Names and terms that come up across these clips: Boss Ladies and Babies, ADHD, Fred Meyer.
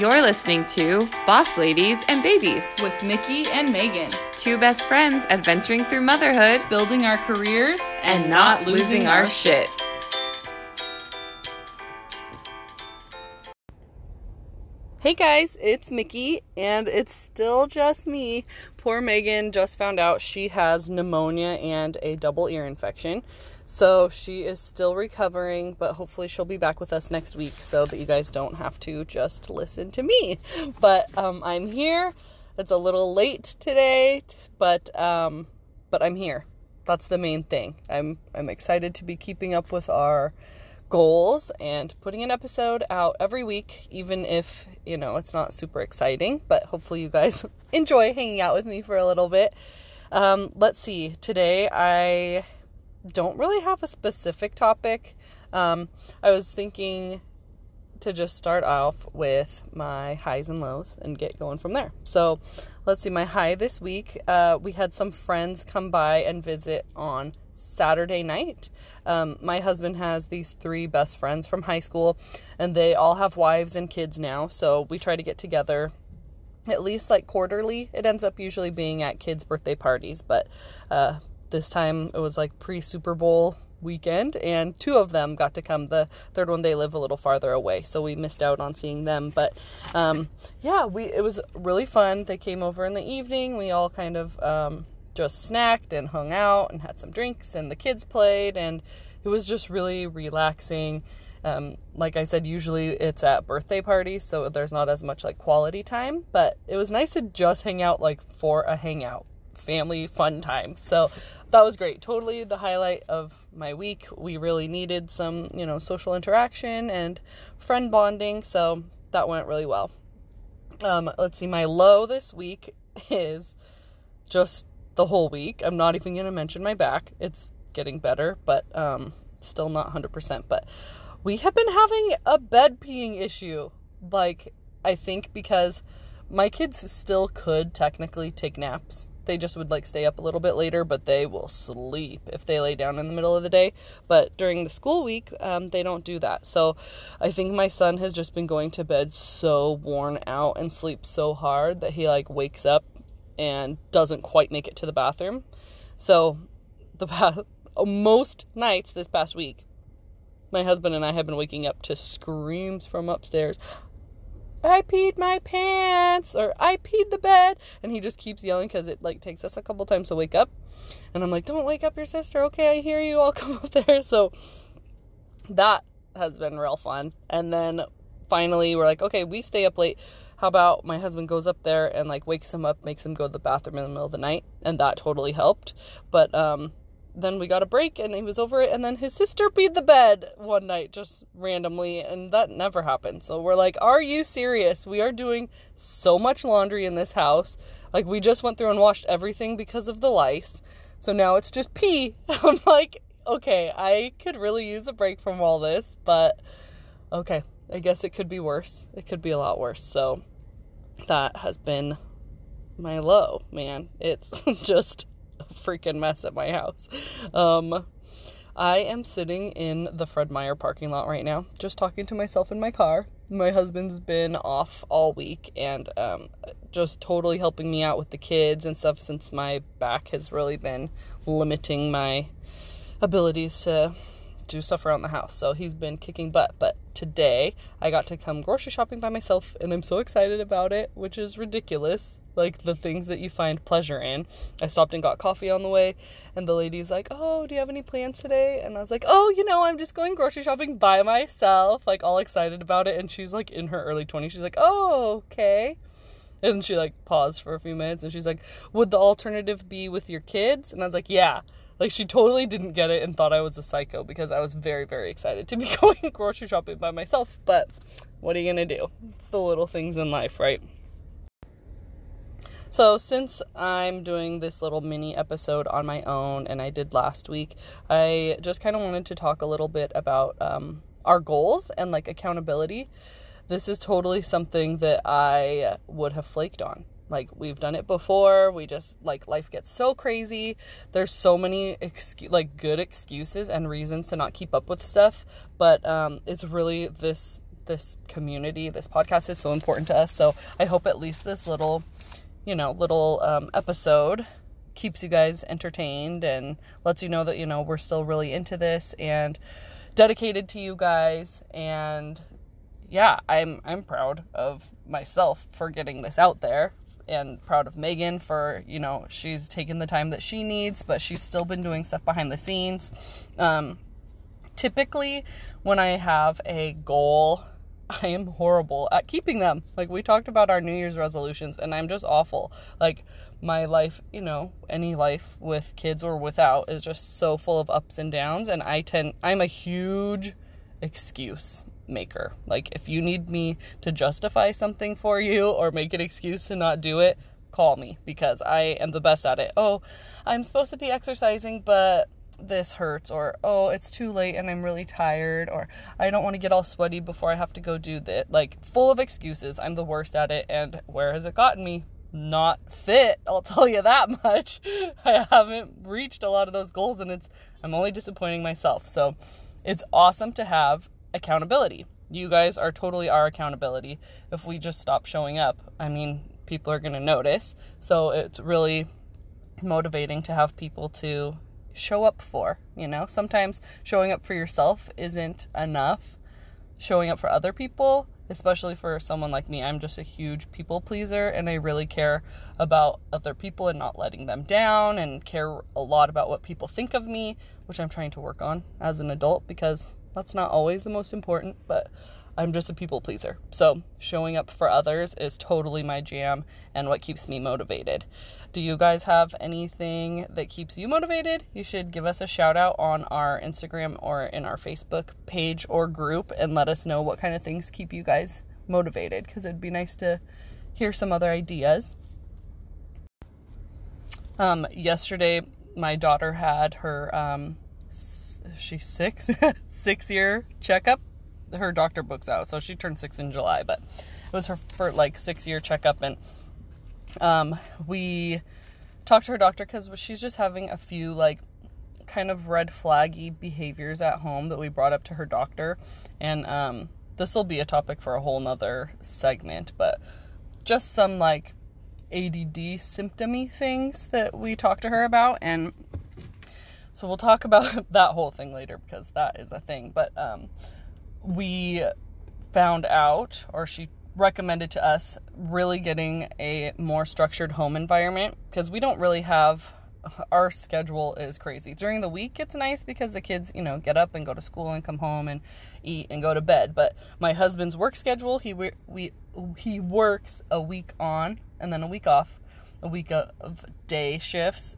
You're listening to Boss Ladies and Babies with Mickey and Megan, two best friends adventuring through motherhood, building our careers, and not losing our shit. Hey guys, it's Mickey, and it's still just me. Poor Megan just found out she has pneumonia and a double ear infection. So she is still recovering, but hopefully she'll be back with us next week so that you guys don't have to just listen to me. But I'm here. It's a little late today, but I'm here. That's the main thing. I'm excited to be keeping up with our goals and putting an episode out every week, even if, you know, it's not super exciting. But hopefully you guys enjoy hanging out with me for a little bit. Let's see. Today I don't really have a specific topic. I was thinking to just start off with my highs and lows and get going from there. So let's see, my high this week, we had some friends come by and visit on Saturday night. My husband has these three best friends from high school, and they all have wives and kids now, so we try to get together at least like quarterly. It ends up usually being at kids' birthday parties, but this time it was like pre-Super Bowl weekend, and two of them got to come. The third one, they live a little farther away, so we missed out on seeing them. But it was really fun. They came over in the evening. We all kind of just snacked and hung out and had some drinks, and the kids played, and it was just really relaxing. Like I said, usually it's at birthday parties, so there's not as much like quality time, but it was nice to just hang out like for a hangout, family fun time. So that was great. Totally the highlight of my week. We really needed some, you know, social interaction and friend bonding. So that went really well. Let's see. My low this week is just the whole week. I'm not even going to mention my back. It's getting better, but still not 100%. But we have been having a bed peeing issue. Like, I think because my kids still could technically take naps. They just would like stay up a little bit later, but they will sleep if they lay down in the middle of the day. But during the school week, they don't do that. So I think my son has just been going to bed so worn out and sleeps so hard that he like wakes up and doesn't quite make it to the bathroom. So most nights this past week, my husband and I have been waking up to screams from upstairs. I peed my pants, or I peed the bed, and he just keeps yelling because it like takes us a couple times to wake up, and I'm like, don't wake up your sister, okay, I hear you, I'll come up there. So that has been real fun. And then finally we're like, okay, we stay up late, how about my husband goes up there and like wakes him up, makes him go to the bathroom in the middle of the night, and that totally helped. But then we got a break and he was over it, and then his sister peed the bed one night just randomly, and that never happened. So we're like, are you serious? We are doing so much laundry in this house. Like, we just went through and washed everything because of the lice, so now it's just pee. I'm like, okay, I could really use a break from all this, but okay, I guess it could be worse. It could be a lot worse. So that has been my low, man. It's just a freaking mess at my house. I am sitting in the Fred Meyer parking lot right now, just talking to myself in my car. My husband's been off all week and just totally helping me out with the kids and stuff, since my back has really been limiting my abilities to do stuff around the house. So he's been kicking butt, but today I got to come grocery shopping by myself, and I'm so excited about it, which is ridiculous. Like, the things that you find pleasure in. I stopped and got coffee on the way, and the lady's like, oh, do you have any plans today? And I was like, oh, you know, I'm just going grocery shopping by myself, like all excited about it. And she's like in her early 20s. She's like, oh, okay. And she like paused for a few minutes, and she's like, would the alternative be with your kids? And I was like, yeah. Like, she totally didn't get it and thought I was a psycho because I was very, very excited to be going grocery shopping by myself. But what are you going to do? It's the little things in life, right? So since I'm doing this little mini episode on my own, and I did last week, I just kind of wanted to talk a little bit about our goals and like accountability. This is totally something that I would have flaked on. Like, we've done it before. We just, like, life gets so crazy. There's so many, good excuses and reasons to not keep up with stuff. But it's really this this community, this podcast is so important to us. So I hope at least this little episode keeps you guys entertained and lets you know that, we're still really into this and dedicated to you guys. And yeah, I'm proud of myself for getting this out there, and proud of Megan for, she's taken the time that she needs, but she's still been doing stuff behind the scenes. Typically when I have a goal, I am horrible at keeping them. Like, we talked about our New Year's resolutions, and I'm just awful. Like, my life, any life with kids or without, is just so full of ups and downs. And I'm a huge excuse maker. Like, if you need me to justify something for you or make an excuse to not do it, call me, because I am the best at it. Oh, I'm supposed to be exercising, but this hurts, or oh, it's too late and I'm really tired, or I don't want to get all sweaty before I have to go do that. Like, full of excuses. I'm the worst at it. And where has it gotten me? Not fit, I'll tell you that much. I haven't reached a lot of those goals, and I'm only disappointing myself. So it's awesome to have accountability. You guys are totally our accountability. If we just stop showing up, people are going to notice. So it's really motivating to have people to show up for. Sometimes showing up for yourself isn't enough. Showing up for other people, especially for someone like me, I'm just a huge people pleaser, and I really care about other people and not letting them down, and care a lot about what people think of me, which I'm trying to work on as an adult, because that's not always the most important, but I'm just a people pleaser. So showing up for others is totally my jam and what keeps me motivated. Do you guys have anything that keeps you motivated? You should give us a shout out on our Instagram or in our Facebook page or group, and let us know what kind of things keep you guys motivated, because it'd be nice to hear some other ideas. Yesterday, my daughter had her, she's 6-year checkup. Her doctor books out, so she turned 6 in July, but it was her for 6-year checkup, and we talked to her doctor because she's just having a few kind of red flaggy behaviors at home that we brought up to her doctor, and this will be a topic for a whole nother segment, but just some ADD symptomy things that we talked to her about, and so we'll talk about that whole thing later, because that is a thing, but we found out, or she recommended to us, really getting a more structured home environment, because we don't really have, our schedule is crazy. During the week, it's nice because the kids, get up and go to school and come home and eat and go to bed. But my husband's work schedule, he works a week on and then a week off, a week of day shifts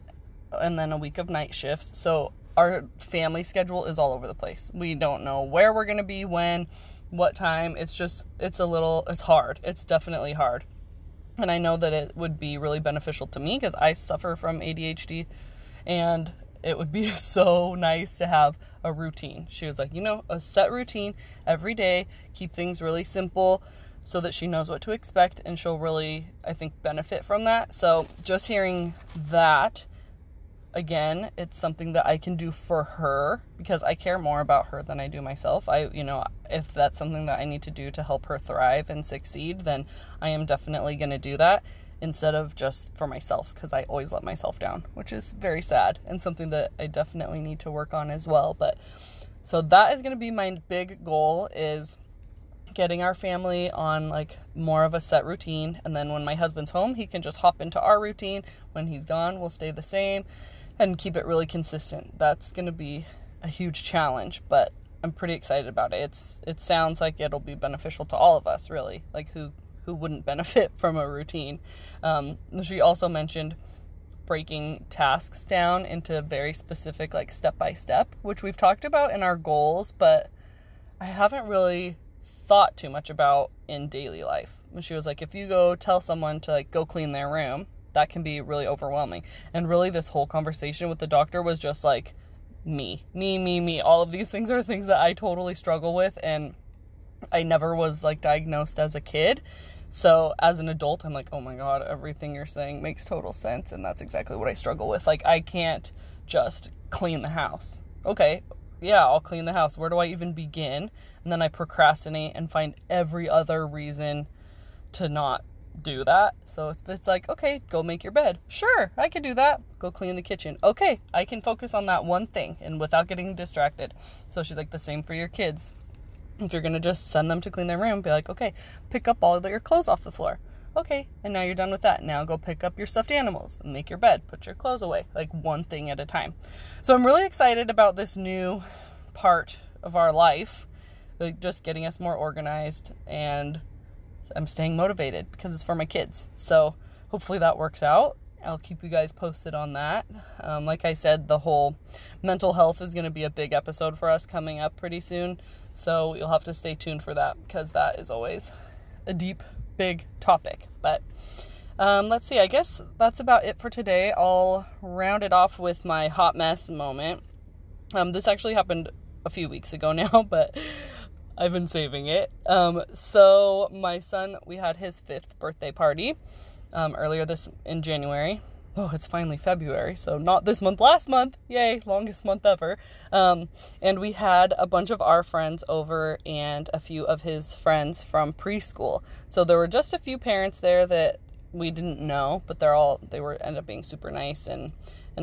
and then a week of night shifts. So our family schedule is all over the place. We don't know where we're going to be, when, what time. It's hard. It's definitely hard. And I know that it would be really beneficial to me, because I suffer from ADHD, and it would be so nice to have a routine. She was like, a set routine every day, keep things really simple so that she knows what to expect, and she'll really, I think, benefit from that. So just hearing that, again, it's something that I can do for her, because I care more about her than I do myself. If that's something that I need to do to help her thrive and succeed, then I am definitely going to do that, instead of just for myself, because I always let myself down, which is very sad and something that I definitely need to work on as well. But so that is going to be my big goal, is getting our family on more of a set routine. And then when my husband's home, he can just hop into our routine. When he's gone, we'll stay the same and keep it really consistent. That's going to be a huge challenge, but I'm pretty excited about it. It sounds like it'll be beneficial to all of us, really. Who wouldn't benefit from a routine? She also mentioned breaking tasks down into very specific, step-by-step, which we've talked about in our goals, but I haven't really thought too much about in daily life. And she was like, if you go tell someone to go clean their room, that can be really overwhelming. And really, this whole conversation with the doctor was just me. All of these things are things that I totally struggle with, and I never was diagnosed as a kid. So as an adult, I'm oh my God, everything you're saying makes total sense. And that's exactly what I struggle with. I can't just clean the house. Okay. yeah, I'll clean the house. Where do I even begin? And then I procrastinate and find every other reason to not do that. So it's like, okay, go make your bed. Sure, I can do that. Go clean the kitchen. Okay, I can focus on that one thing and without getting distracted. So she's like, the same for your kids. If you're going to just send them to clean their room, be like, okay, pick up all of your clothes off the floor. Okay, and now you're done with that. Now go pick up your stuffed animals and make your bed, put your clothes away, like one thing at a time. So I'm really excited about this new part of our life, like just getting us more organized, and I'm staying motivated because it's for my kids. So hopefully that works out. I'll keep you guys posted on that. Like I said, the whole mental health is going to be a big episode for us coming up pretty soon. So you'll have to stay tuned for that because that is always a deep, big topic. But let's see, I guess that's about it for today. I'll round it off with my hot mess moment. This actually happened a few weeks ago now, but I've been saving it. So my son, we had his 5th birthday party earlier this in January. Oh, it's finally February, so not this month, last month. Yay, longest month ever. And we had a bunch of our friends over and a few of his friends from preschool. So there were just a few parents there that we didn't know, but they ended up being super nice and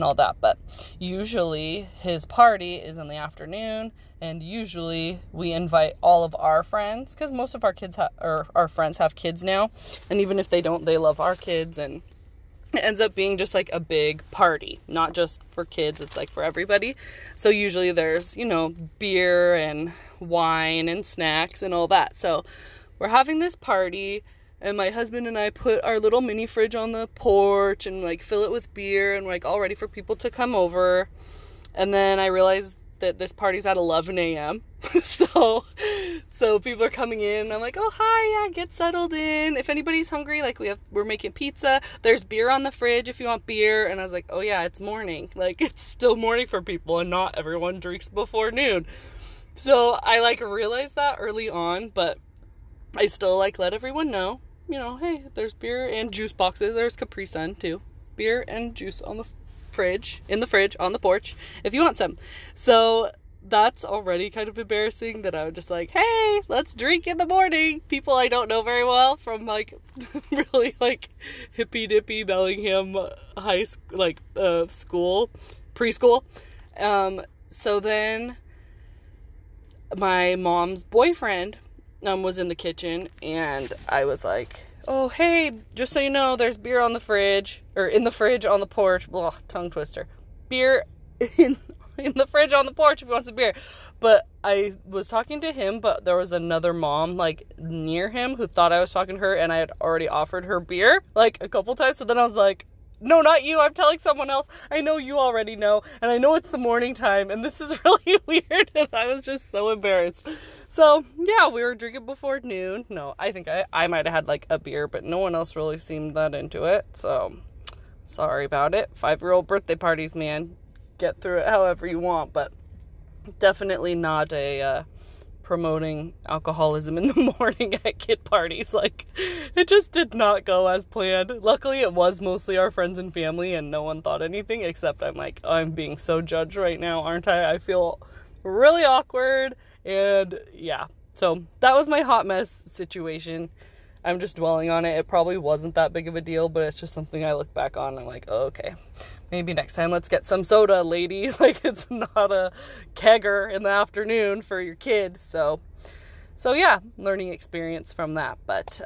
all that. But usually his party is in the afternoon, and usually we invite all of our friends because most of our kids or our friends have kids now, and even if they don't, they love our kids, and it ends up being just like a big party, not just for kids, it's like for everybody. So usually there's, you know, beer and wine and snacks and all that. So we're having this party, and my husband and I put our little mini fridge on the porch and like fill it with beer and like all ready for people to come over. And then I realized that this party's at 11 a.m. So people are coming in, and I'm like, oh, hi, yeah, get settled in. If anybody's hungry, like we're making pizza. There's beer on the fridge if you want beer. And I was like, oh yeah, it's morning. Like it's still morning for people, and not everyone drinks before noon. So I like realized that early on, but I still like let everyone know, you know, hey, there's beer and juice boxes. There's Capri Sun too. Beer and juice on the fridge, in the fridge, on the porch, if you want some. So that's already kind of embarrassing that I was just like, hey, let's drink in the morning. People I don't know very well from like really like hippy dippy Bellingham high school, like school, preschool. So then my mom's boyfriend was in the kitchen, and I was like, oh, hey, just so you know, there's beer on the fridge, or in the fridge on the porch. Blah, tongue twister. Beer in the fridge on the porch if you want some beer. But I was talking to him, but there was another mom, like, near him who thought I was talking to her, and I had already offered her beer, like, a couple times. So then I was like, no, not you. I'm telling someone else. I know you already know, and I know it's the morning time, and this is really weird, and I was just so embarrassed. So, yeah, we were drinking before noon. No, I think I might have had, like, a beer, but no one else really seemed that into it, so sorry about it. 5-year-old birthday parties, man. Get through it however you want, but definitely not a promoting alcoholism in the morning at kid parties. Like, it just did not go as planned. Luckily, it was mostly our friends and family, and no one thought anything, except I'm like, oh, I'm being so judged right now, aren't I? I feel really awkward, and yeah. So that was my hot mess situation. I'm just dwelling on it. It probably wasn't that big of a deal, but it's just something I look back on and I'm like, oh, okay, maybe next time let's get some soda, lady. Like, it's not a kegger in the afternoon for your kid. So yeah, learning experience from that. But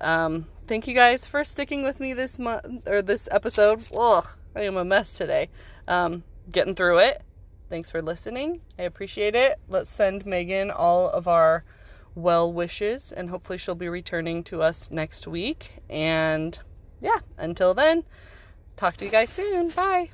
thank you guys for sticking with me this month, or this episode. Ugh, I am a mess today. Getting through it. Thanks for listening. I appreciate it. Let's send Megan all of our well wishes, and hopefully she'll be returning to us next week. And yeah, until then, talk to you guys soon. Bye.